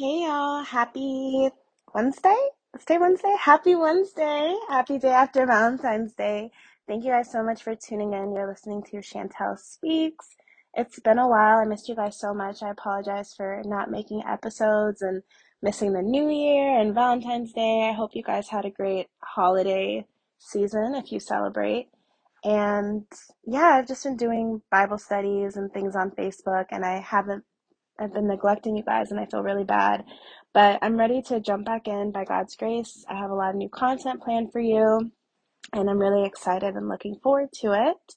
Hey y'all, happy Wednesday? It's today Wednesday? Happy Wednesday. Happy day after Valentine's Day. Thank you guys so much for tuning in. You're listening to Chantel Speaks. It's been a while. I missed you guys so much. I apologize for not making episodes and missing the new year and Valentine's Day. I hope you guys had a great holiday season if you celebrate. And yeah, I've just been doing Bible studies and things on Facebook, and I've been neglecting you guys, and I feel really bad, but I'm ready to jump back in by God's grace. I have a lot of new content planned for you, and I'm really excited and looking forward to it.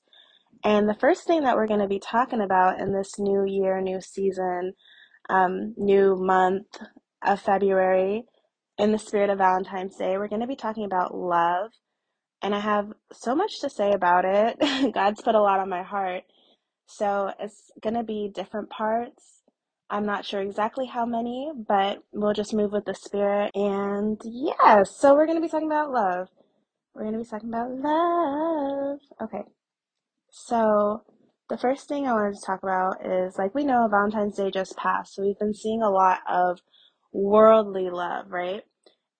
And the first thing that we're going to be talking about in this new year, new season, new month of February, in the spirit of Valentine's Day, we're going to be talking about love. And I have so much to say about it. God's put a lot on my heart. So it's going to be different parts. I'm not sure exactly how many, but we'll just move with the spirit. And yeah, so we're going to be talking about love. We're going to be talking about love. Okay, so the first thing I wanted to talk about is, like we know, Valentine's Day just passed. So we've been seeing a lot of worldly love, right?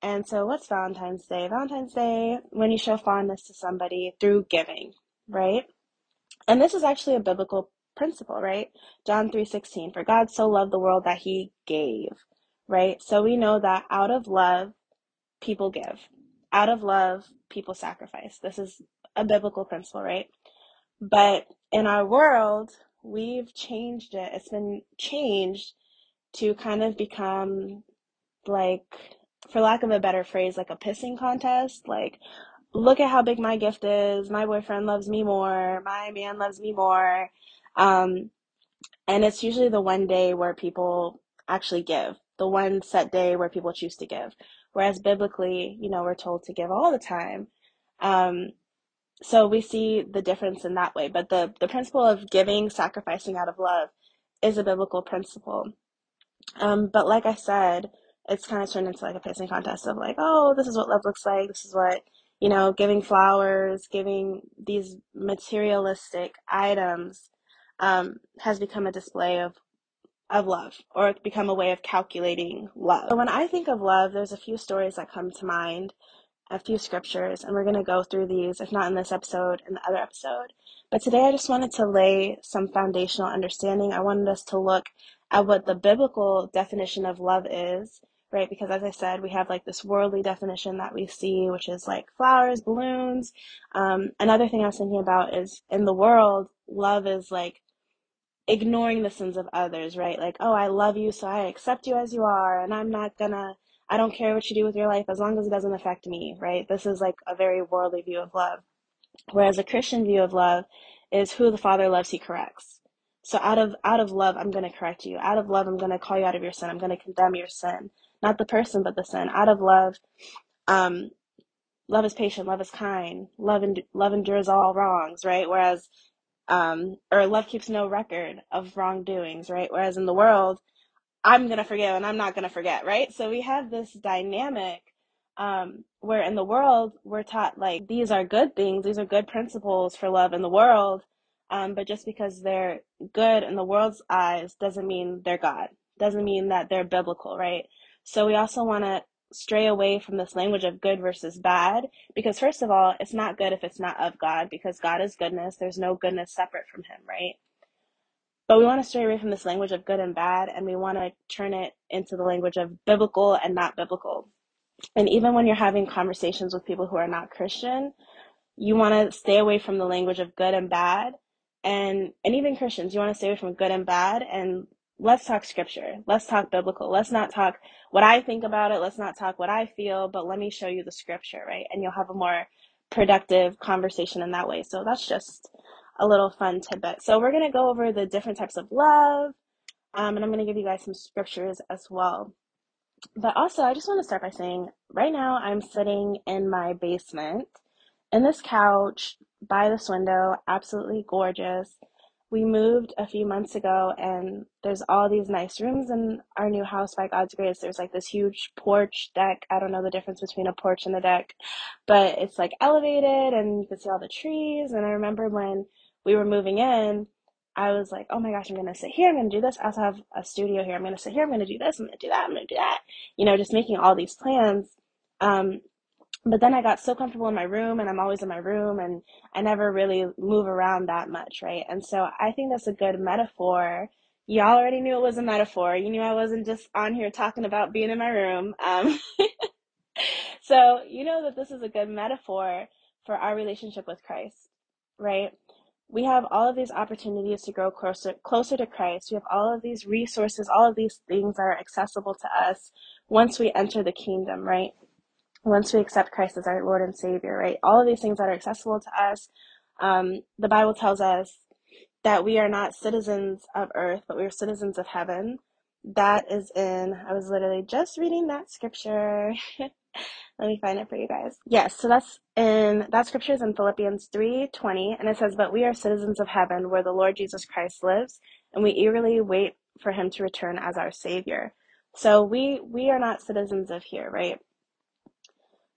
And so what's Valentine's Day? Valentine's Day, when you show fondness to somebody through giving, right? And this is actually a biblical principle, right? John 3:16, for God so loved the world that he gave, right? So we know that out of love, people give. Out of love, people sacrifice. This is a biblical principle, right? But in our world, we've changed it. It's been changed to kind of become like, for lack of a better phrase, like a pissing contest, like, look at how big my gift is. My boyfriend loves me more. My man loves me more. And it's usually the one day where people actually give, the one set day where people choose to give. Whereas biblically, you know, we're told to give all the time. So we see the difference in that way. But the principle of giving, sacrificing out of love is a biblical principle. But like I said, it's kind of turned into like a pissing contest of like, oh, this is what love looks like. This is what, you know, giving flowers, giving these materialistic items. Has become a display of love, or it's become a way of calculating love. So when I think of love, there's a few stories that come to mind, a few scriptures, and we're going to go through these, if not in this episode, in the other episode. But today I just wanted to lay some foundational understanding. I wanted us to look at what the biblical definition of love is, right? Because as I said, we have like this worldly definition that we see, which is like flowers, balloons. Another thing I was thinking about is in the world, love is like ignoring the sins of others, right? Like, oh, I love you, so I accept you as you are, and I don't care what you do with your life as long as it doesn't affect me, right? This is like a very worldly view of love. Whereas a Christian view of love is who the Father loves, he corrects. So out of love, I'm going to correct you. Out of love, I'm going to call you out of your sin. I'm going to condemn your sin. Not the person, but the sin. Out of love, love is patient, love is kind, love endures all wrongs, right? Whereas or love keeps no record of wrongdoings, right? Whereas in the world, I'm going to forgive and I'm not going to forget, right? So we have this dynamic where in the world, we're taught like, these are good things, these are good principles for love in the world, but just because they're good in the world's eyes doesn't mean they're God, doesn't mean that they're biblical, right? So we also want to stray away from this language of good versus bad, because first of all, it's not good if it's not of God, because God is goodness. There's no goodness separate from him, right? But we want to stray away from this language of good and bad, and we want to turn it into the language of biblical and not biblical. And even when you're having conversations with people who are not Christian, you want to stay away from the language of good and bad, and even Christians, you want to stay away from good and bad, and let's talk scripture. Let's talk biblical. Let's not talk what I think about it. Let's not talk what I feel, but let me show you the scripture, right? And you'll have a more productive conversation in that way. So that's just a little fun tidbit. So we're going to go over the different types of love, and I'm going to give you guys some scriptures as well. But also, I just want to start by saying, right now I'm sitting in my basement, in this couch, by this window, absolutely gorgeous. We moved a few months ago, and there's all these nice rooms in our new house by God's grace. There's like this huge porch deck. I don't know the difference between a porch and a deck, but it's like elevated and you can see all the trees. And I remember when we were moving in, I was like, oh my gosh, I'm going to sit here, I'm going to do this. I also have a studio here. I'm going to sit here, I'm going to do this, I'm going to do that, I'm going to do that. You know, just making all these plans. But then I got so comfortable in my room, and I'm always in my room, and I never really move around that much, right? And so I think that's a good metaphor. Y'all already knew it was a metaphor. You knew I wasn't just on here talking about being in my room. So you know that this is a good metaphor for our relationship with Christ, right? We have all of these opportunities to grow closer to Christ. We have all of these resources, all of these things that are accessible to us once we enter the kingdom, right? Once we accept Christ as our Lord and Savior, right? All of these things that are accessible to us. The Bible tells us that we are not citizens of earth, but we are citizens of heaven. That is in, I was literally just reading that scripture. Let me find it for you guys. Yes, so that scripture is in Philippians 3:20, and it says, but we are citizens of heaven where the Lord Jesus Christ lives, and we eagerly wait for him to return as our Savior. So we are not citizens of here, right?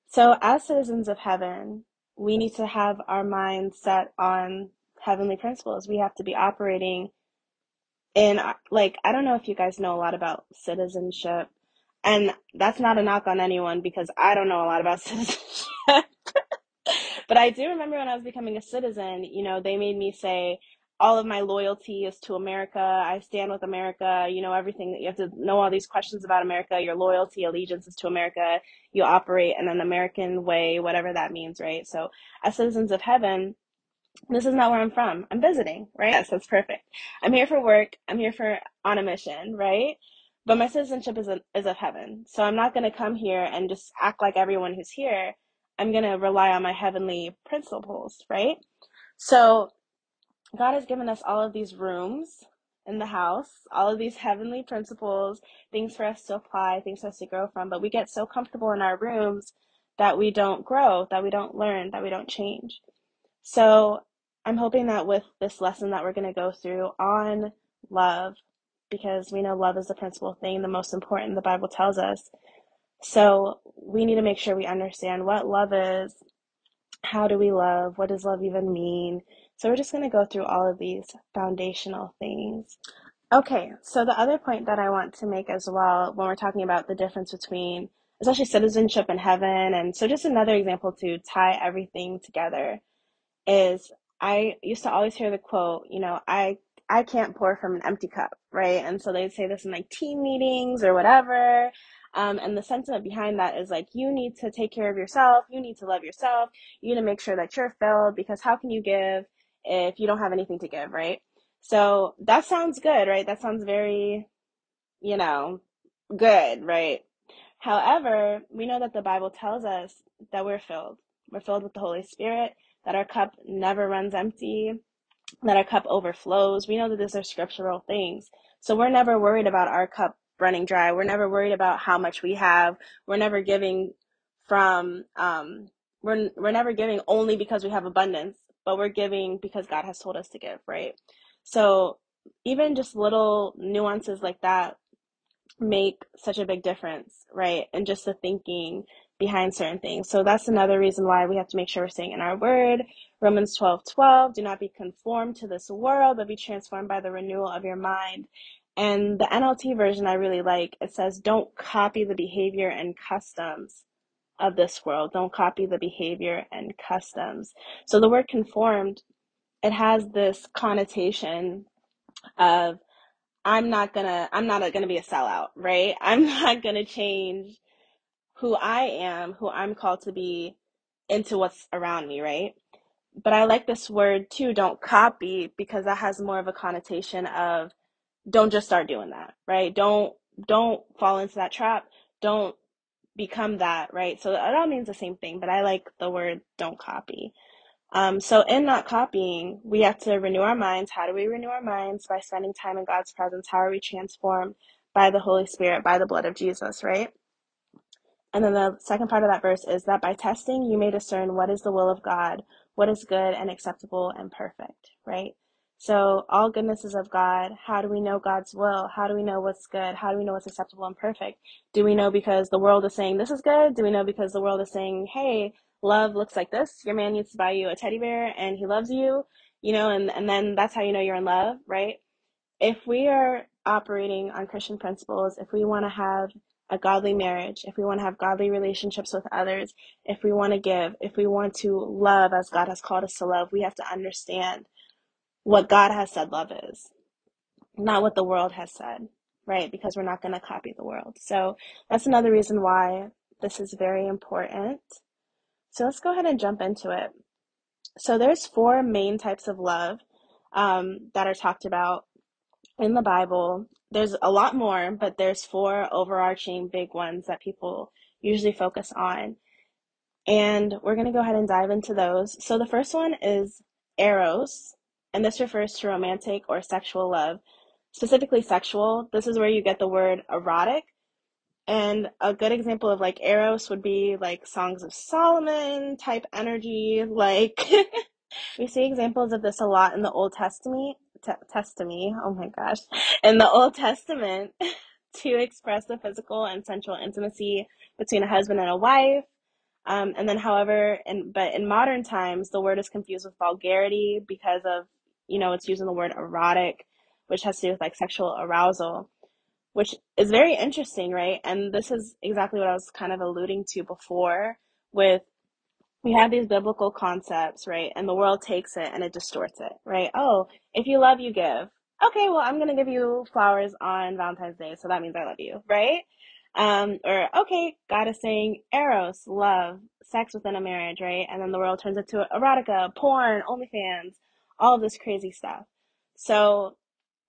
So as citizens of heaven, we need to have our mind set on heavenly principles. We have to be operating in, like, I don't know if you guys know a lot about citizenship. And that's not a knock on anyone, because I don't know a lot about citizenship. But I do remember when I was becoming a citizen, you know, they made me say, all of my loyalty is to America. I stand with America. You know, everything that you have to know, all these questions about America, your loyalty, allegiance is to America. You operate in an American way, whatever that means, right? So as citizens of heaven, this is not where I'm from. I'm visiting, right? Yes, that's perfect. I'm here for work. I'm here on a mission, right? But my citizenship is of heaven. So I'm not going to come here and just act like everyone who's here. I'm going to rely on my heavenly principles, right? So God has given us all of these rooms in the house, all of these heavenly principles, things for us to apply, things for us to grow from. But we get so comfortable in our rooms that we don't grow, that we don't learn, that we don't change. So I'm hoping that with this lesson that we're going to go through on love, because we know love is the principal thing, the most important, the Bible tells us. So we need to make sure we understand what love is, how do we love, what does love even mean? So we're just going to go through all of these foundational things. Okay, so the other point that I want to make as well, when we're talking about the difference between, especially citizenship in heaven, and so just another example to tie everything together, is I used to always hear the quote, you know, I can't pour from an empty cup, right? And so they'd say this in like team meetings or whatever. And the sentiment behind that is like, you need to take care of yourself. You need to love yourself. You need to make sure that you're filled, because how can you give if you don't have anything to give, right? So that sounds good, right? That sounds very, you know, good, right? However, we know that the Bible tells us that we're filled. We're filled with the Holy Spirit, that our cup never runs empty, that our cup overflows. We know that these are scriptural things. So we're never worried about our cup running dry. We're never worried about how much we have. We're never giving from, we're never giving only because we have abundance, but we're giving because God has told us to give, right? So even just little nuances like that make such a big difference, right? And just the thinking behind certain things. So that's another reason why we have to make sure we're staying in our word. Romans 12:12, do not be conformed to this world, but be transformed by the renewal of your mind. And the NLT version I really like, it says, don't copy the behavior and customs of this world. Don't copy the behavior and customs. So the word conformed, it has this connotation of, I'm not gonna be a sellout, right? I'm not gonna change who I am, who I'm called to be, into what's around me, right? But I like this word too, don't copy, because that has more of a connotation of, don't just start doing that, right? Don't fall into that trap. Don't become that, right? So it all means the same thing, but I like the word don't copy. So in not copying, we have to renew our minds. How do we renew our minds? By spending time in God's presence. How are we transformed? By the Holy Spirit, by the blood of Jesus, right? And then the second part of that verse is that by testing, you may discern what is the will of God, what is good and acceptable and perfect, right? So all goodness is of God. How do we know God's will? How do we know what's good? How do we know what's acceptable and perfect? Do we know because the world is saying this is good? Do we know because the world is saying, hey, love looks like this? Your man needs to buy you a teddy bear and he loves you. you know, and then that's how you know you're in love, right? If we are operating on Christian principles, if we want to have a godly marriage, if we want to have godly relationships with others, if we want to give, if we want to love as God has called us to love, we have to understand what God has said love is, not what the world has said, right? Because we're not going to copy the world. So that's another reason why this is very important. So let's go ahead and jump into it. So there's four main types of love that are talked about in the Bible. There's a lot more, but there's four overarching big ones that people usually focus on. And we're going to go ahead and dive into those. So the first one is Eros, and this refers to romantic or sexual love, specifically sexual. This is where you get the word erotic. And a good example of like Eros would be like Songs of Solomon type energy. Like we see examples of this a lot in the Old Testament. In the Old Testament, to express the physical and sensual intimacy between a husband and a wife. And then, however, but in modern times, the word is confused with vulgarity because of, you know, it's using the word erotic, which has to do with like sexual arousal, which is very interesting, right? And this is exactly what I was kind of alluding to before with, we have these biblical concepts, right? And the world takes it and it distorts it, right? Oh, if you love, you give. Okay, well, I'm going to give you flowers on Valentine's Day, so that means I love you, right? Or, okay, God is saying Eros, love, sex within a marriage, right? And then the world turns into erotica, porn, OnlyFans, all of this crazy stuff. So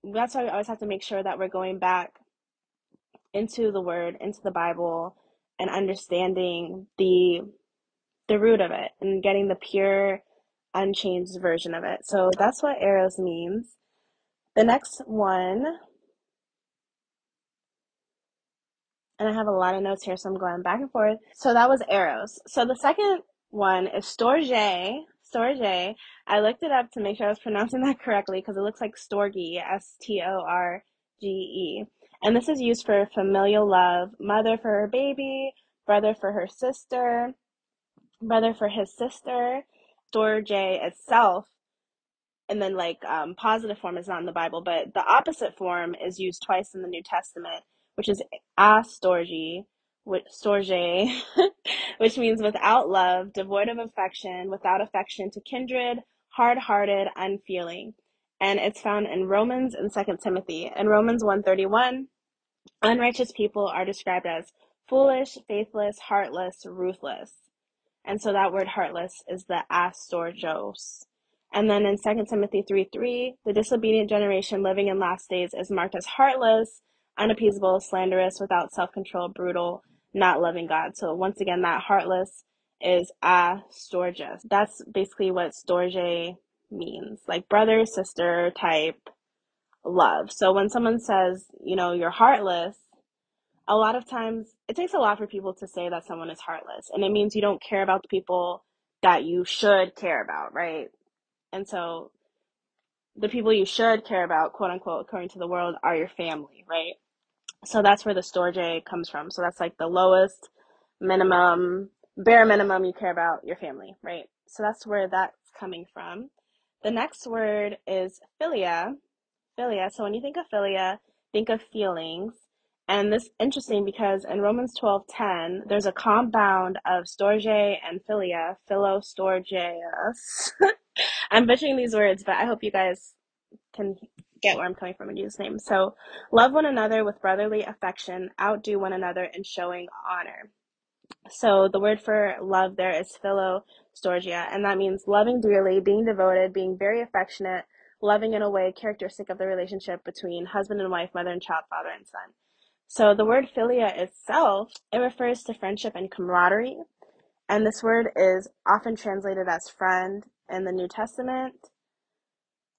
that's why we always have to make sure that we're going back into the word, into the Bible, and understanding the root of it and getting the pure, unchanged version of it. So that's what Eros means. The next one, and I have a lot of notes here, so I'm going back and forth. So that was Eros. So the second one is Storge. Storge. I looked it up to make sure I was pronouncing that correctly because it looks like Storge, S-T-O-R-G-E. And this is used for familial love, mother for her baby, brother for her sister, brother for his sister. Storge itself, and then like positive form is not in the Bible, but the opposite form is used twice in the New Testament, which is Astorge, which means without love, devoid of affection, without affection to kindred, hard-hearted, unfeeling. And it's found in Romans and 2 Timothy. In Romans 1:31, unrighteous people are described as foolish, faithless, heartless, ruthless. And so that word heartless is the Astorgos. And then in 2 Timothy 3:3, the disobedient generation living in last days is marked as heartless, unappeasable, slanderous, without self-control, brutal, not loving God. So once again, that heartless is Astorge. That's basically what Storge means, like brother, sister type love. So when someone says, you know, you're heartless, a lot of times it takes a lot for people to say that someone is heartless, and it means you don't care about the people that you should care about, right? And so the people you should care about, quote unquote, according to the world, are your family, right? So that's where the Storge comes from. So that's like the lowest minimum, bare minimum you care about your family, right? So that's where that's coming from. The next word is Philia. Philia. So when you think of Philia, think of feelings. And this is interesting because in Romans 12:10, there's a compound of Storge and Philia, Philostorgos. I'm butchering these words, but I hope you guys can get where I'm coming from in Jesus' name. So, love one another with brotherly affection, outdo one another in showing honor. So, the word for love there is Philostorgia, and that means loving dearly, being devoted, being very affectionate, loving in a way characteristic of the relationship between husband and wife, mother and child, father and son. So the word Philia itself, it refers to friendship and camaraderie. And this word is often translated as friend in the New Testament.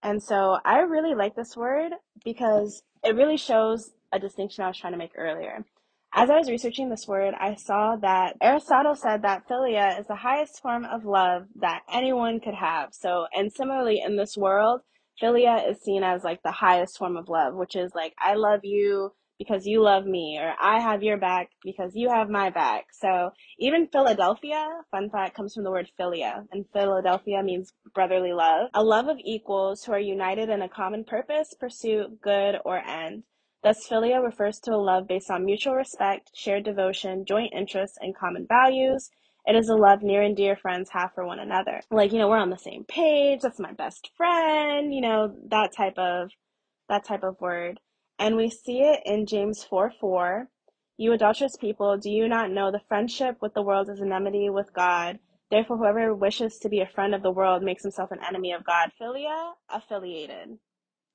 And so I really like this word because it really shows a distinction I was trying to make earlier. As I was researching this word, I saw that Aristotle said that Philia is the highest form of love that anyone could have. So, and similarly in this world, Philia is seen as like the highest form of love, which is like, I love you because you love me, or I have your back because you have my back. So even Philadelphia, fun fact, comes from the word Philia, and Philadelphia means brotherly love. A love of equals who are united in a common purpose, pursuit, good, or end. Thus, Philia refers to a love based on mutual respect, shared devotion, joint interests, and common values. It is a love near and dear friends have for one another. Like, you know, we're on the same page. That's my best friend, you know, that type of word. And we see it in James 4:4. You adulterous people, do you not know the friendship with the world is enmity with God? Therefore, whoever wishes to be a friend of the world makes himself an enemy of God. Philia, affiliated.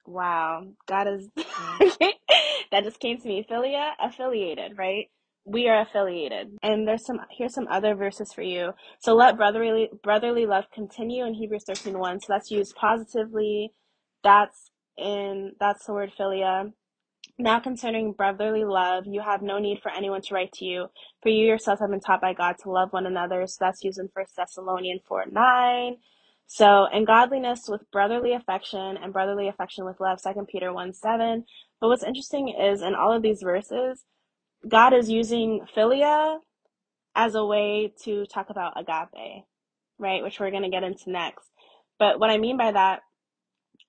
Wow. God is, that just came to me. Philia, affiliated, right? We are affiliated. And here's some other verses for you. So let brotherly love continue in Hebrews 13:1. So that's used positively. That's the word Philia. Now concerning brotherly love, you have no need for anyone to write to you, for you yourselves have been taught by God to love one another. So that's used in 1 Thessalonians 4:9. So, and godliness with brotherly affection, and brotherly affection with love, 2 Peter 1:7. But what's interesting is in all of these verses, God is using Philia as a way to talk about agape, right? Which we're going to get into next. But what I mean by that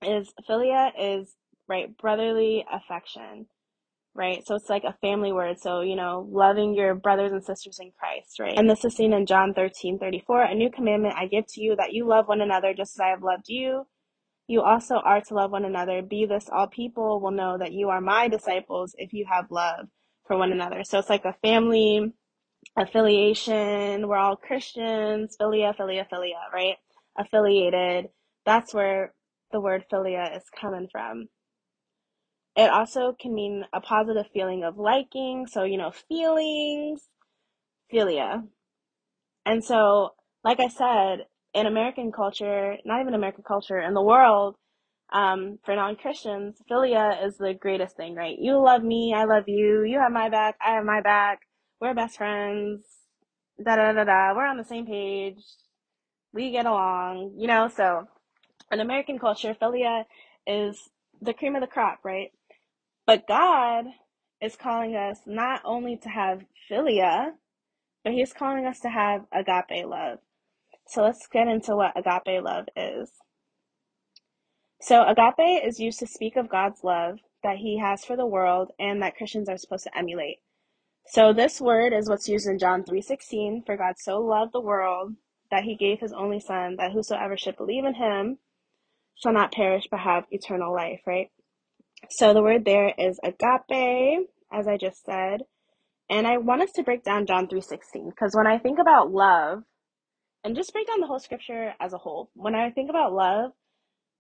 is Philia is, right, brotherly affection, right? So it's like a family word. So, you know, loving your brothers and sisters in Christ, right? And this is seen in John 13:34. A new commandment I give to you, that you love one another just as I have loved you. You also are to love one another. Be this, all people will know that you are my disciples if you have love for one another. So it's like a family affiliation. We're all Christians. Philia, right? Affiliated. That's where the word Philia is coming from. It also can mean a positive feeling of liking. So, you know, feelings, Philia. And so, like I said, in American culture, not even American culture, in the world, for non-Christians, Philia is the greatest thing, right? You love me, I love you, you have my back, I have my back, we're best friends, da-da-da-da, we're on the same page, we get along, you know? So in American culture, Philia is the cream of the crop, right? But God is calling us not only to have Philia, but he's calling us to have agape love. So let's get into what agape love is. So agape is used to speak of God's love that he has for the world and that Christians are supposed to emulate. So this word is what's used in John 3:16, for God so loved the world that he gave his only son, that whosoever should believe in him shall not perish but have eternal life, right? So the word there is agape, as I just said. And I want us to break down John 3:16, because when I think about love, and just break down the whole scripture as a whole, when I think about love,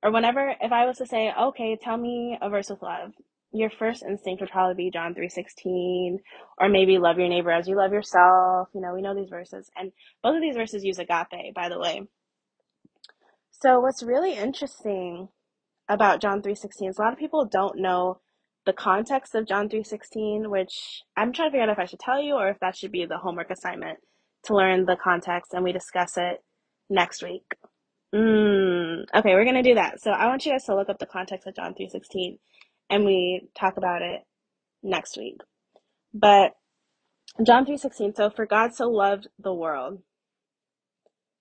or whenever, if I was to say, okay, tell me a verse with love, your first instinct would probably be John 3:16, or maybe love your neighbor as you love yourself. You know, we know these verses. And both of these verses use agape, by the way. So what's really interesting about John 3:16 is a lot of people don't know the context of John 3:16, which I'm trying to figure out if I should tell you or if that should be the homework assignment, to learn the context, and we discuss it next week. Okay, we're going to do that. So I want you guys to look up the context of John 3:16, and we talk about it next week. But John 3:16, so for God so loved the world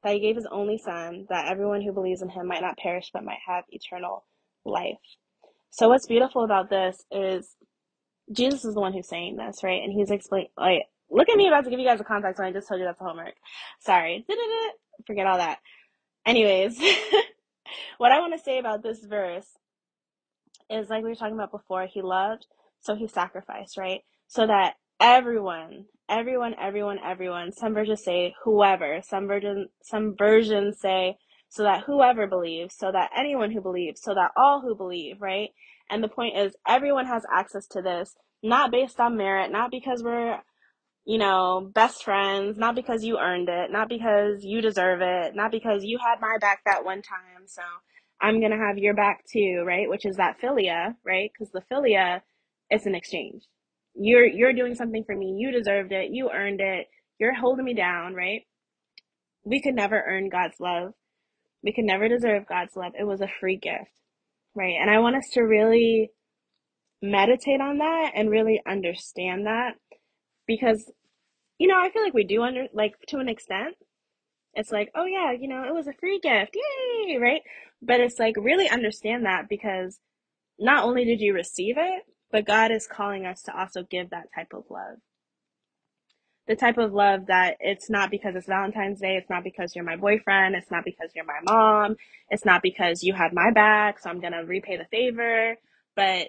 that he gave his only son, that everyone who believes in him might not perish but might have eternal life. So what's beautiful about this is Jesus is the one who's saying this, right? And he's explaining, like, look at me about to give you guys a context when I just told you that's the homework. Sorry. Forget all that. Anyways, what I want to say about this verse is, like we were talking about before, he loved, so he sacrificed, right? So that everyone, some versions say whoever, some versions say so that whoever believes, so that anyone who believes, so that all who believe, right? And the point is everyone has access to this, not based on merit, not because we're, you know, best friends, not because you earned it, not because you deserve it, not because you had my back that one time, so I'm going to have your back too, right? Which is that Philia, right? Because the Philia is an exchange. You're doing something for me. You deserved it. You earned it. You're holding me down, right? We could never earn God's love. We could never deserve God's love. It was a free gift, right? And I want us to really meditate on that and really understand that, because, you know, I feel like we do to an extent. It's like, oh yeah, you know, it was a free gift, yay, right? But it's like, really understand that, because not only did you receive it, but God is calling us to also give that type of love. The type of love that it's not because it's Valentine's Day, it's not because you're my boyfriend, it's not because you're my mom, it's not because you had my back, so I'm going to repay the favor, but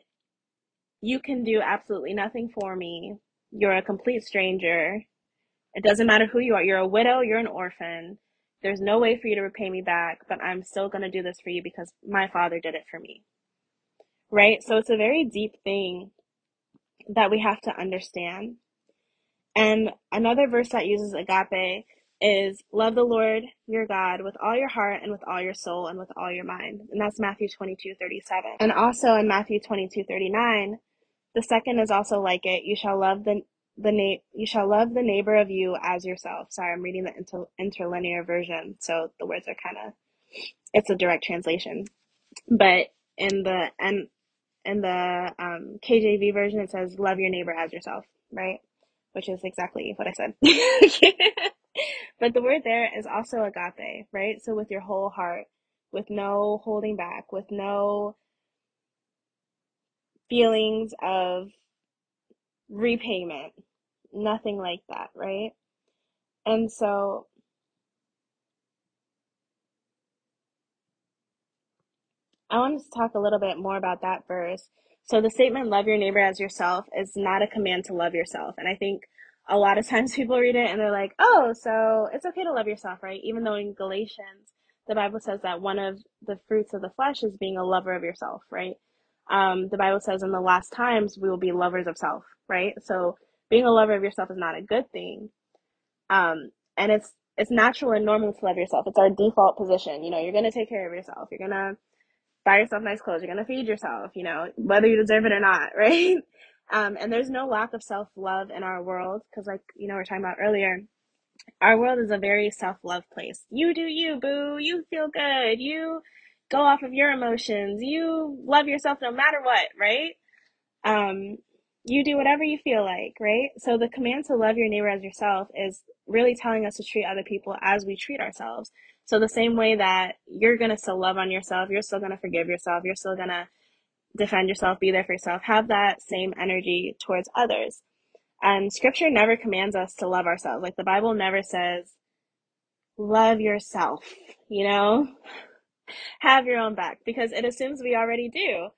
you can do absolutely nothing for me. You're a complete stranger. It doesn't matter who you are. You're a widow, you're an orphan. There's no way for you to repay me back, but I'm still going to do this for you because my father did it for me, right? So it's a very deep thing that we have to understand. And another verse that uses agape is, love the Lord your God with all your heart and with all your soul and with all your mind. And that's Matthew 22:37. And also in Matthew 22:39, the second is also like it. You shall love the neighbor of you as yourself. Sorry, I'm reading the interlinear version, so the words are kind of, it's a direct translation. But in the KJV version, it says, love your neighbor as yourself, right? Which is exactly what I said. But the word there is also agape, right? So with your whole heart, with no holding back, with no feelings of repayment, nothing like that, right? And so I wanted to talk a little bit more about that verse. So the statement, love your neighbor as yourself, is not a command to love yourself. And I think a lot of times people read it and they're like, oh, so it's okay to love yourself, right? Even though in Galatians, the Bible says that one of the fruits of the flesh is being a lover of yourself, right? The Bible says in the last times we will be lovers of self, right? So being a lover of yourself is not a good thing. And it's natural and normal to love yourself. It's our default position. You know, you're going to take care of yourself. You're going to buy yourself nice clothes, you're going to feed yourself, you know, whether you deserve it or not, right? And there's no lack of self-love in our world, because like, you know, we were talking about earlier, our world is a very self-love place. You do you, boo, you feel good, you go off of your emotions, you love yourself no matter what, right? You do whatever you feel like, right? So the command to love your neighbor as yourself is really telling us to treat other people as we treat ourselves. So the same way that you're going to still love on yourself, you're still going to forgive yourself, you're still going to defend yourself, be there for yourself, have that same energy towards others. And scripture never commands us to love ourselves. Like the Bible never says, love yourself, you know, have your own back, because it assumes we already do.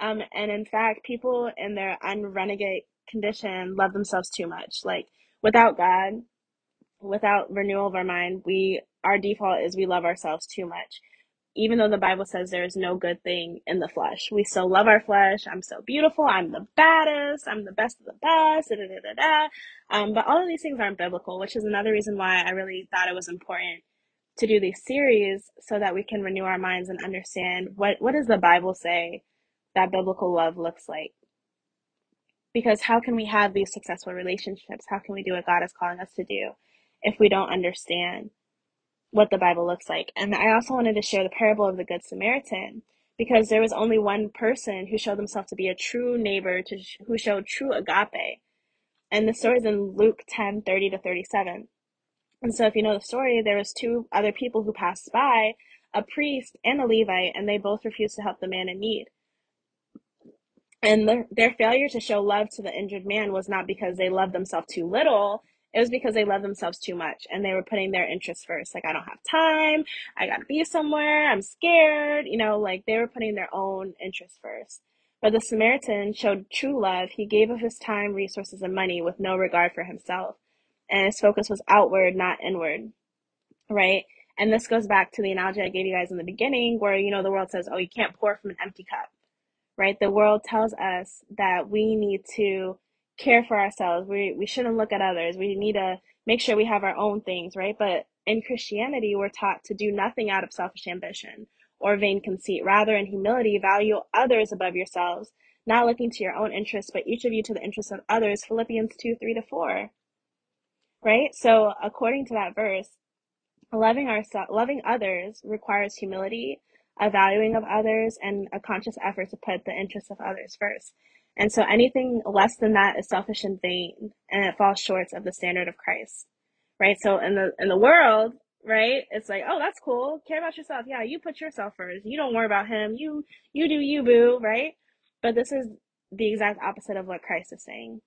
And in fact, people in their unrenegade condition love themselves too much. Like without God, without renewal of our mind, our default is we love ourselves too much. Even though the Bible says there is no good thing in the flesh, we still love our flesh. I'm so beautiful. I'm the baddest. I'm the best of the best. Da, da, da, da, da. But all of these things aren't biblical, which is another reason why I really thought it was important to do these series, so that we can renew our minds and understand what does the Bible say that biblical love looks like. Because how can we have these successful relationships? How can we do what God is calling us to do if we don't understand what the Bible looks like? And I also wanted to share the parable of the Good Samaritan, because there was only one person who showed himself to be a true neighbor, who showed true agape. And the story is in Luke 10:30 to 37. And so if you know the story, there was two other people who passed by, a priest and a Levite, and they both refused to help the man in need. And their failure to show love to the injured man was not because they loved themselves too little. It was because they loved themselves too much, and they were putting their interests first. Like, I don't have time. I got to be somewhere. I'm scared. You know, like they were putting their own interests first. But the Samaritan showed true love. He gave of his time, resources, and money with no regard for himself. And his focus was outward, not inward, right? And this goes back to the analogy I gave you guys in the beginning where, you know, the world says, oh, you can't pour from an empty cup, right? The world tells us that we need to care for ourselves. We shouldn't look at others. We need to make sure we have our own things, right? But in Christianity, we're taught to do nothing out of selfish ambition or vain conceit. Rather, in humility, value others above yourselves, not looking to your own interests, but each of you to the interests of others. Philippians 2:3 to 4, right? So according to that verse, loving others requires humility, a valuing of others, and a conscious effort to put the interests of others first. And so anything less than that is selfish and vain, and it falls short of the standard of Christ, right? So in the world, right, it's like, oh, that's cool. Care about yourself. Yeah, you put yourself first. You don't worry about him. You do you, boo, right? But this is the exact opposite of what Christ is saying.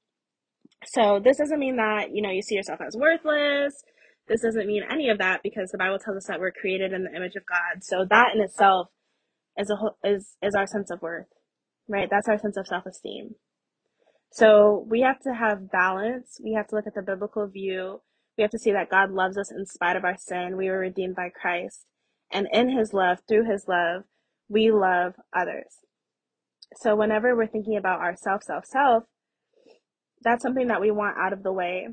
So this doesn't mean that, you see yourself as worthless. This doesn't mean any of that, because the Bible tells us that we're created in the image of God. So that in itself is is our sense of worth, right? That's our sense of self-esteem. So we have to have balance. We have to look at the biblical view. We have to see that God loves us in spite of our sin. We were redeemed by Christ. And in his love, through his love, we love others. So whenever we're thinking about our self, that's something that we want out of the way,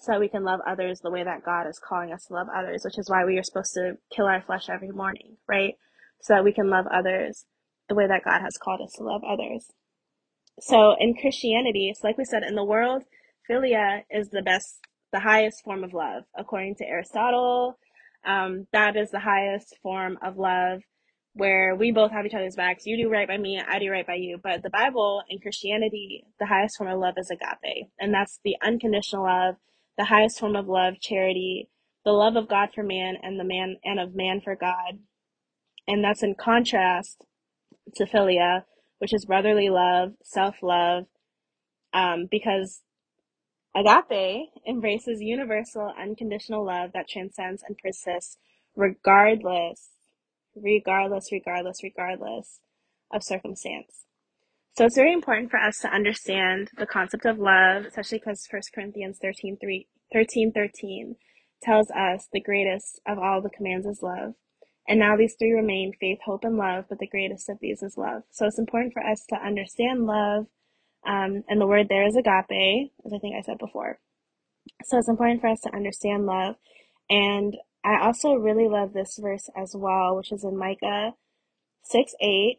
so that we can love others the way that God is calling us to love others, which is why we are supposed to kill our flesh every morning, right? So that we can love others the way that God has called us to love others. So in Christianity, it's like we said, in the world, philia is the highest form of love. According to Aristotle, that is the highest form of love, where we both have each other's backs. You do right by me, I do right by you. But the Bible and Christianity, the highest form of love is agape. And that's the unconditional love, the highest form of love, charity, the love of God for man and of man for God. And that's in contrast to philia, which is brotherly love, self-love, because agape embraces universal, unconditional love that transcends and persists regardless of circumstance. So it's very important for us to understand the concept of love, especially because 1 Corinthians 13:13 tells us the greatest of all the commands is love. And now these three remain: faith, hope, and love, but the greatest of these is love. So it's important for us to understand love, and the word there is agape, as I think I said before. So it's important for us to understand love. And I also really love this verse as well, which is in Micah 6:8.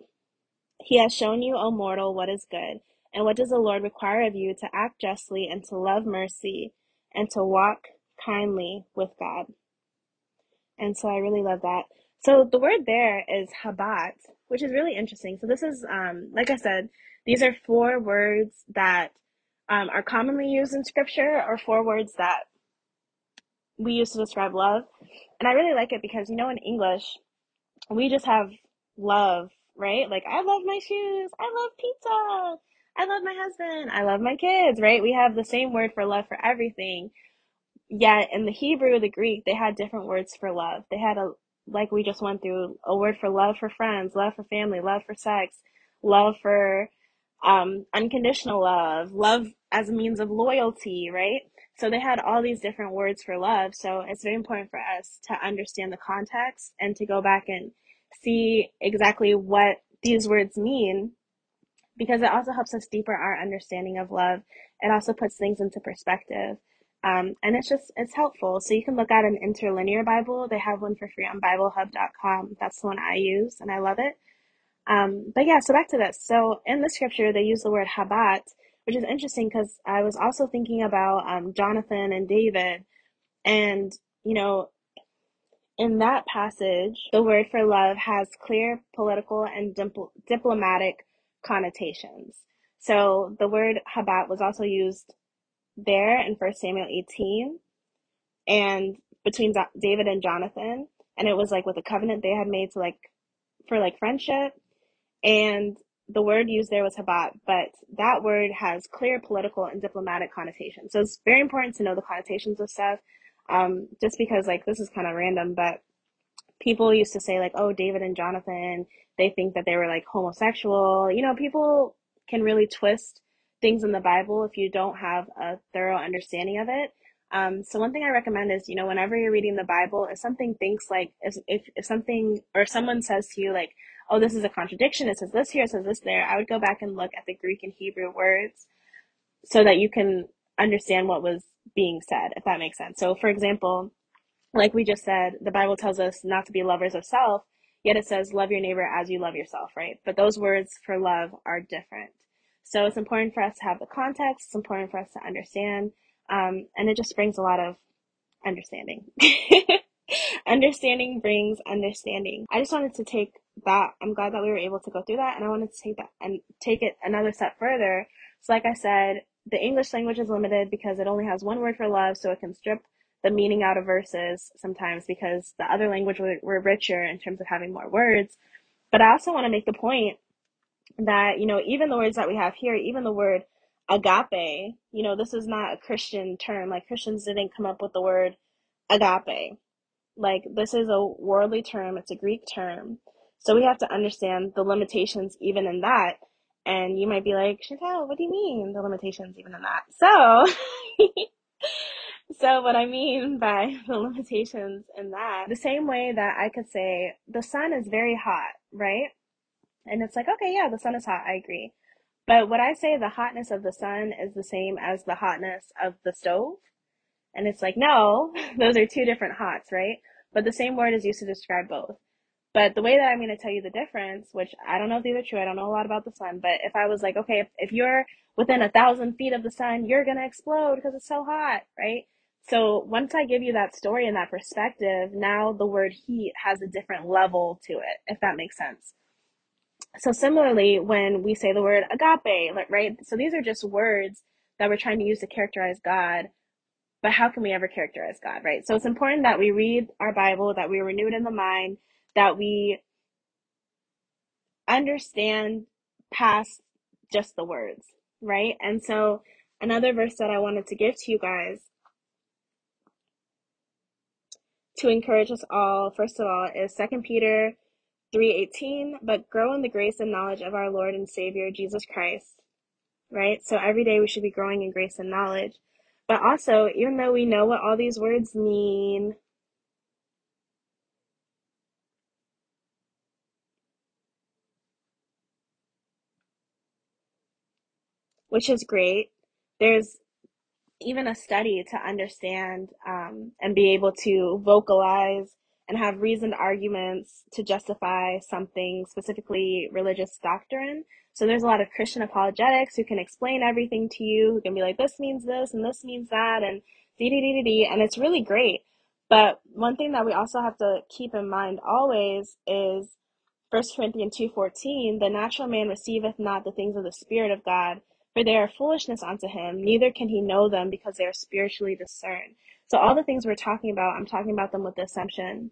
He has shown you, O mortal, what is good, and what does the Lord require of you? To act justly, and to love mercy, and to walk kindly with God. And so I really love that. So the word there is Habat, which is really interesting. So this is, like I said, these are four words that are commonly used in Scripture, or four words that we used to describe love. And I really like it because, in English, we just have love, right? Like, I love my shoes. I love pizza. I love my husband. I love my kids, right? We have the same word for love for everything. Yet in the Hebrew, the Greek, they had different words for love. They had, like we just went through, a word for love for friends, love for family, love for sex, love for unconditional love, love as a means of loyalty, right? So they had all these different words for love. So it's very important for us to understand the context and to go back and see exactly what these words mean, because it also helps us deeper our understanding of love. It also puts things into perspective. And it's helpful. So you can look at an interlinear Bible. They have one for free on Biblehub.com. That's the one I use, and I love it. But yeah, so back to this. So in the scripture, they use the word Habat, which is interesting because I was also thinking about Jonathan and David. And, in that passage, the word for love has clear political and diplomatic connotations. So the word Habat was also used there in 1 Samuel 18 and between David and Jonathan. And it was like with a covenant they had made for friendship. And the word used there was Habat, but that word has clear political and diplomatic connotations. So it's very important to know the connotations of stuff, just because, this is kind of random, but people used to say, oh, David and Jonathan, they think that they were, homosexual. People can really twist things in the Bible if you don't have a thorough understanding of it. So one thing I recommend is, whenever you're reading the Bible, if something thinks if something or someone says to you, oh, this is a contradiction, it says this here, it says this there, I would go back and look at the Greek and Hebrew words so that you can understand what was being said, if that makes sense. So for example, like we just said, the Bible tells us not to be lovers of self, yet it says love your neighbor as you love yourself, right? But those words for love are different. So it's important for us to have the context, it's important for us to understand, and it just brings a lot of understanding. Understanding brings understanding. I just wanted to take that I'm glad that we were able to go through that, and I wanted to take that and take it another step further. So like I said, the English language is limited because it only has one word for love, so it can strip the meaning out of verses sometimes because the other language were richer in terms of having more words. But I also want to make the point that, you know, even the words that we have here, even the word agape, you know, this is not a Christian term. Like, Christians didn't come up with the word agape. Like, this is a worldly term. It's a Greek term. So we have to understand the limitations even in that. And you might be like, Chantel, what do you mean the limitations even in that? So what I mean by the limitations in that, the same way that I could say the sun is very hot, right? And it's like, okay, yeah, the sun is hot. I agree. But what I say, the hotness of the sun is the same as the hotness of the stove. And it's like, no, those are two different hots, right? But the same word is used to describe both. But the way that I'm going to tell you the difference, which I don't know if these are true, I don't know a lot about the sun, but if I was like, okay, if you're within 1,000 feet of the sun, you're going to explode because it's so hot, right? So once I give you that story and that perspective, now the word heat has a different level to it, if that makes sense. So similarly, when we say the word agape, right? So these are just words that we're trying to use to characterize God, but how can we ever characterize God, right? So it's important that we read our Bible, that we're renewed in the mind, that we understand past just the words, right? And so another verse that I wanted to give to you guys to encourage us all, first of all, is 2 Peter 3:18, but grow in the grace and knowledge of our Lord and Savior, Jesus Christ, right? So every day we should be growing in grace and knowledge. But also, even though we know what all these words mean, which is great, there's even a study to understand and be able to vocalize and have reasoned arguments to justify something, specifically religious doctrine. So there's a lot of Christian apologetics who can explain everything to you, who can be like, this means this and this means that, and and it's really great. But one thing that we also have to keep in mind always is 1 Corinthians 2:14, the natural man receiveth not the things of the Spirit of God, for they are foolishness unto him, neither can he know them because they are spiritually discerned. So all the things we're talking about, I'm talking about them with the assumption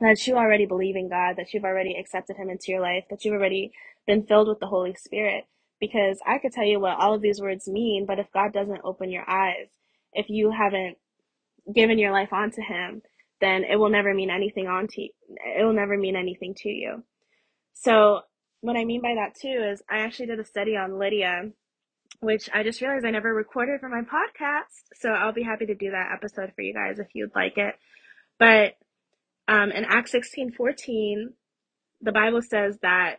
that you already believe in God, that you've already accepted him into your life, that you've already been filled with the Holy Spirit. Because I could tell you what all of these words mean, but if God doesn't open your eyes, if you haven't given your life onto him, then it will never mean anything it will never mean anything to you. So what I mean by that too is I actually did a study on Lydia, which I just realized I never recorded for my podcast. So I'll be happy to do that episode for you guys if you'd like it. But in Acts 16:14, the Bible says that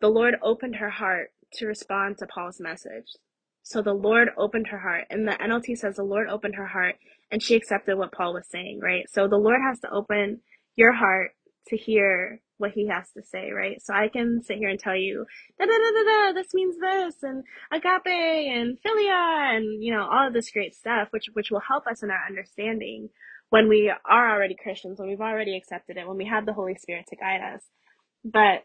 the Lord opened her heart to respond to Paul's message. So the Lord opened her heart. And the NLT says the Lord opened her heart and she accepted what Paul was saying, right? So the Lord has to open your heart to hear what he has to say, right? So I can sit here and tell you, this means this, and agape, and philia, and, you know, all of this great stuff, which will help us in our understanding when we are already Christians, when we've already accepted it, when we have the Holy Spirit to guide us. But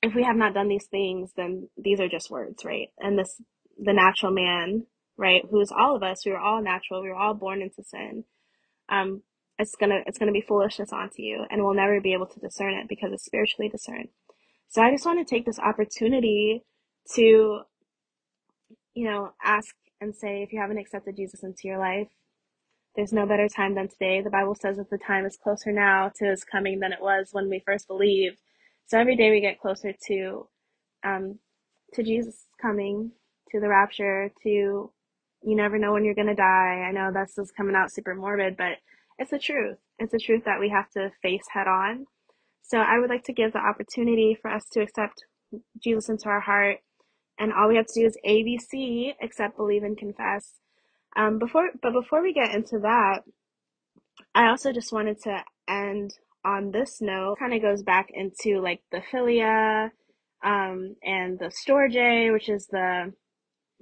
if we have not done these things, then these are just words, right? And this, the natural man, right, who is all of us, we were all natural, we were all born into sin, it's gonna be foolishness onto you, and we'll never be able to discern it because it's spiritually discerned. So I just want to take this opportunity to, you know, ask and say, if you haven't accepted Jesus into your life, there's no better time than today. The Bible says that the time is closer now to his coming than it was when we first believed. So every day we get closer to Jesus coming, to the rapture, to, you never know when you're gonna die. I know this is coming out super morbid, but it's the truth. It's a truth that we have to face head on. So I would like to give the opportunity for us to accept Jesus into our heart. And all we have to do is ABC, accept, believe, and confess. Before we get into that, I also just wanted to end on this note. Kind of goes back into like the philia, and the storge, which is the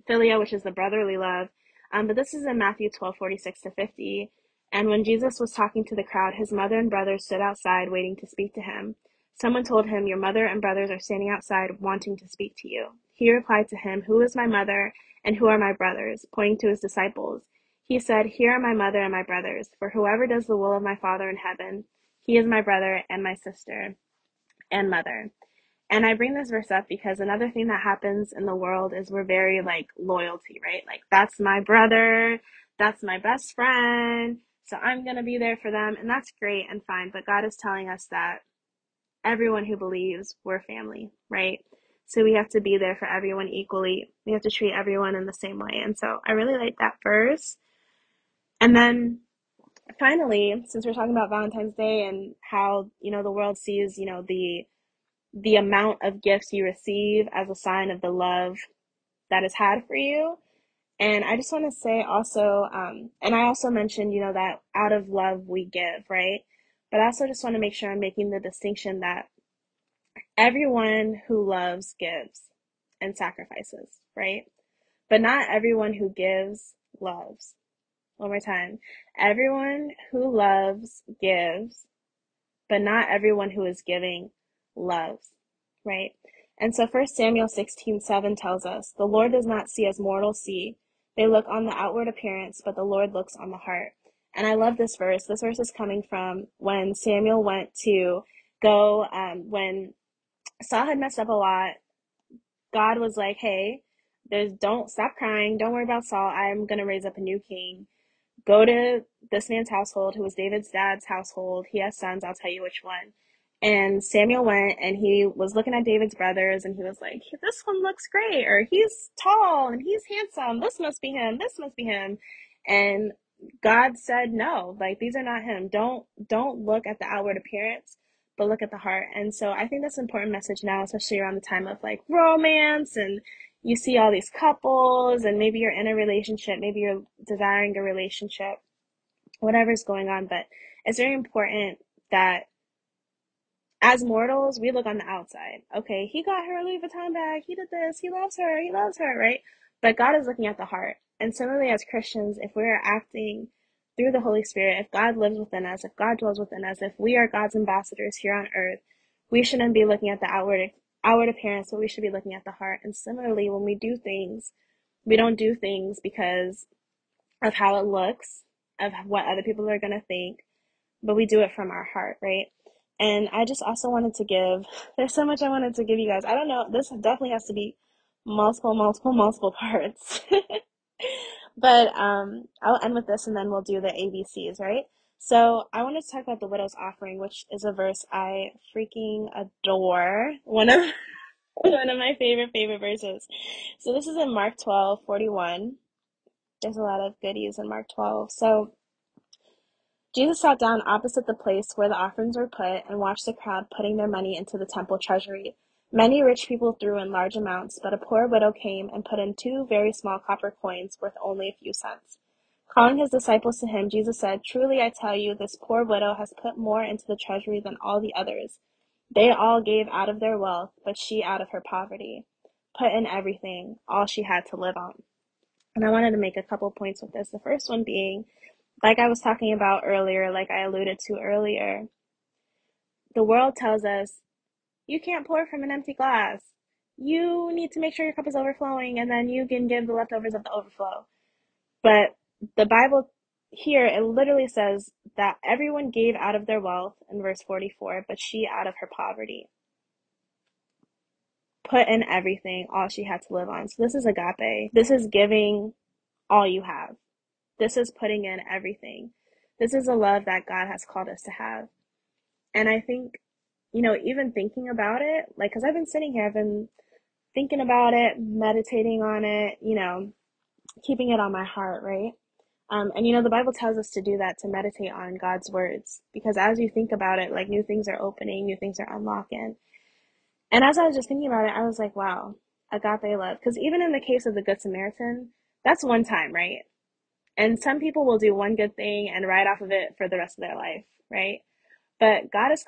philia, which is the brotherly love. But this is in Matthew 12:46-50. And when Jesus was talking to the crowd, his mother and brothers stood outside waiting to speak to him. Someone told him, your mother and brothers are standing outside wanting to speak to you. He replied to him, who is my mother and who are my brothers? Pointing to his disciples, he said, here are my mother and my brothers, for whoever does the will of my Father in heaven, he is my brother and my sister and mother. And I bring this verse up because another thing that happens in the world is we're very like loyalty, right? Like, that's my brother, that's my best friend, so I'm going to be there for them. And that's great and fine. But God is telling us that everyone who believes, we're family, right? So we have to be there for everyone equally. We have to treat everyone in the same way. And so I really like that verse. And then finally, since we're talking about Valentine's Day and how, you know, the world sees, you know, the amount of gifts you receive as a sign of the love that is had for you. And I just want to say also, and I also mentioned, you know, that out of love we give, right? But I also just want to make sure I'm making the distinction that everyone who loves gives and sacrifices, right? But not everyone who gives loves. One more time. Everyone who loves gives, but not everyone who is giving loves, right? And so 1 Samuel 16:7 tells us, the Lord does not see as mortals see. They look on the outward appearance, but the Lord looks on the heart. And I love this verse. This verse is coming from when Samuel went to go, when Saul had messed up a lot, God was like, hey, don't stop crying. Don't worry about Saul. I'm going to raise up a new king. Go to this man's household, who was David's dad's household. He has sons. I'll tell you which one. And Samuel went, and he was looking at David's brothers, and he was like, this one looks great, or he's tall and he's handsome. This must be him. This must be him. And God said, no, like, these are not him. Don't look at the outward appearance, but look at the heart. And so I think that's an important message now, especially around the time of like romance, and you see all these couples, and maybe you're in a relationship, maybe you're desiring a relationship, whatever's going on. But it's very important that as mortals, we look on the outside. Okay, he got her a Louis Vuitton bag, he did this, he loves her, right? But God is looking at the heart. And similarly, as Christians, if we're acting through the Holy Spirit, if God lives within us, if God dwells within us, if we are God's ambassadors here on earth, we shouldn't be looking at the outward appearance, but we should be looking at the heart. And similarly, when we do things, we don't do things because of how it looks, of what other people are going to think, but we do it from our heart, right? And I just also wanted to give, there's so much I wanted to give you guys. I don't know, this definitely has to be multiple parts. But I'll end with this, and then we'll do the ABCs, right? So I wanted to talk about the widow's offering, which is a verse I freaking adore. One of my favorite verses. So this is in Mark 12:41. There's a lot of goodies in Mark 12. So Jesus sat down opposite the place where the offerings were put and watched the crowd putting their money into the temple treasury. Many rich people threw in large amounts, but a poor widow came and put in 2 very small copper coins worth only a few cents. Calling his disciples to him, Jesus said, truly I tell you, this poor widow has put more into the treasury than all the others. They all gave out of their wealth, but she out of her poverty put in everything, all she had to live on. And I wanted to make a couple points with this. The first one being, like I was talking about earlier, like I alluded to earlier, the world tells us, you can't pour from an empty glass. You need to make sure your cup is overflowing, and then you can give the leftovers of the overflow. But the Bible here, it literally says that everyone gave out of their wealth, in verse 44, but she out of her poverty put in everything, all she had to live on. So this is agape. This is giving all you have. This is putting in everything. This is a love that God has called us to have. And I think, you know, even thinking about it, like, because I've been sitting here, I've been thinking about it, meditating on it, you know, keeping it on my heart, right? And, you know, the Bible tells us to do that, to meditate on God's words, because as you think about it, like, new things are opening, new things are unlocking. And as I was just thinking about it, I was like, wow, agape love. Because even in the case of the Good Samaritan, that's one time, right? And some people will do one good thing and ride off of it for the rest of their life, right? But God is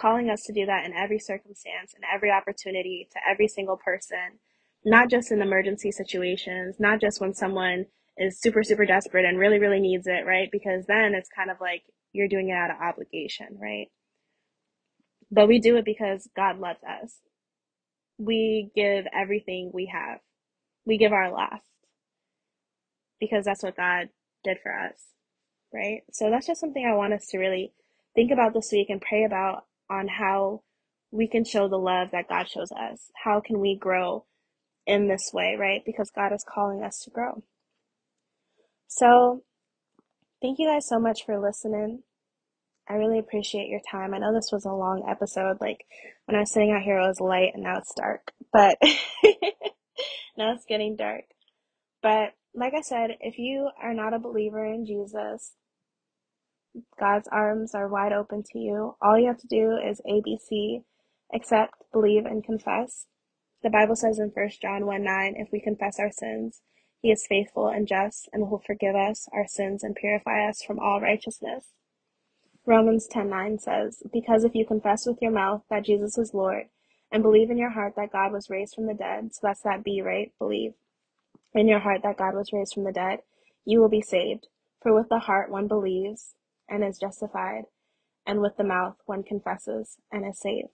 calling us to do that in every circumstance, in every opportunity, to every single person, not just in emergency situations, not just when someone is super, super desperate and really, really needs it, right? Because then it's kind of like you're doing it out of obligation, right? But we do it because God loves us. We give everything we have. We give our last. Because that's what God did for us, right? So that's just something I want us to really think about this week and pray about, on how we can show the love that God shows us. How can we grow in this way, right? Because God is calling us to grow. So thank you guys so much for listening. I really appreciate your time. I know this was a long episode. Like, when I was sitting out here, it was light and now it's dark. But now it's getting dark. But like I said, if you are not a believer in Jesus, God's arms are wide open to you. All you have to do is ABC, accept, believe, and confess. The Bible says in 1 John 1:9, if we confess our sins, he is faithful and just and will forgive us our sins and purify us from all righteousness. Romans 10:9 says, because if you confess with your mouth that Jesus is Lord and believe in your heart that God was raised from the dead, so that's that B, right? Believe in your heart that God was raised from the dead, you will be saved. For with the heart one believes and is justified, and with the mouth one confesses and is saved.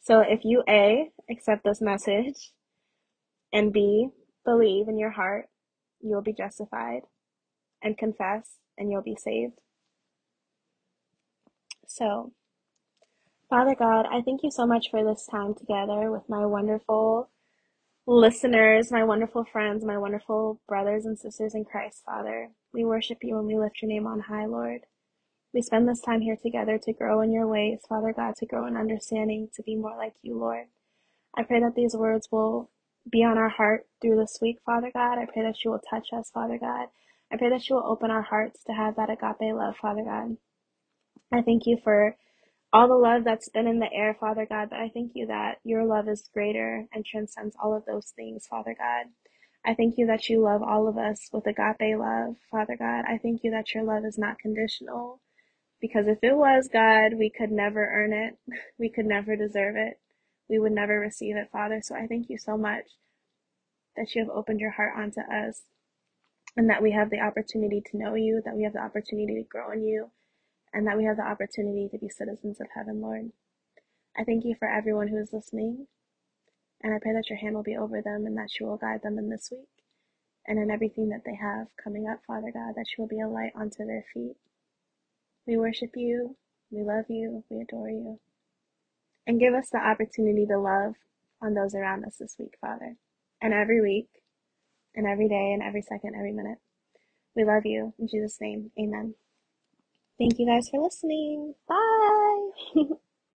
So if you A, accept this message, and B, believe in your heart, you'll be justified, and confess, and you'll be saved. So, Father God, I thank you so much for this time together with my wonderful listeners, my wonderful friends, my wonderful brothers and sisters in Christ, Father. We worship you and we lift your name on high, Lord. We spend this time here together to grow in your ways, Father God, to grow in understanding, to be more like you, Lord. I pray that these words will be on our heart through this week, Father God. I pray that you will touch us, Father God. I pray that you will open our hearts to have that agape love, Father God. I thank you for all the love that's been in the air, Father God, but I thank you that your love is greater and transcends all of those things, Father God. I thank you that you love all of us with agape love, Father God. I thank you that your love is not conditional, because if it was, God, we could never earn it. We could never deserve it. We would never receive it, Father. So I thank you so much that you have opened your heart onto us and that we have the opportunity to know you, that we have the opportunity to grow in you, and that we have the opportunity to be citizens of heaven, Lord. I thank you for everyone who is listening, and I pray that your hand will be over them and that you will guide them in this week and in everything that they have coming up, Father God, that you will be a light unto their feet. We worship you, we love you, we adore you, and give us the opportunity to love on those around us this week, Father, and every week, and every day, and every second, every minute. We love you. In Jesus' name, amen. Thank you guys for listening. Bye.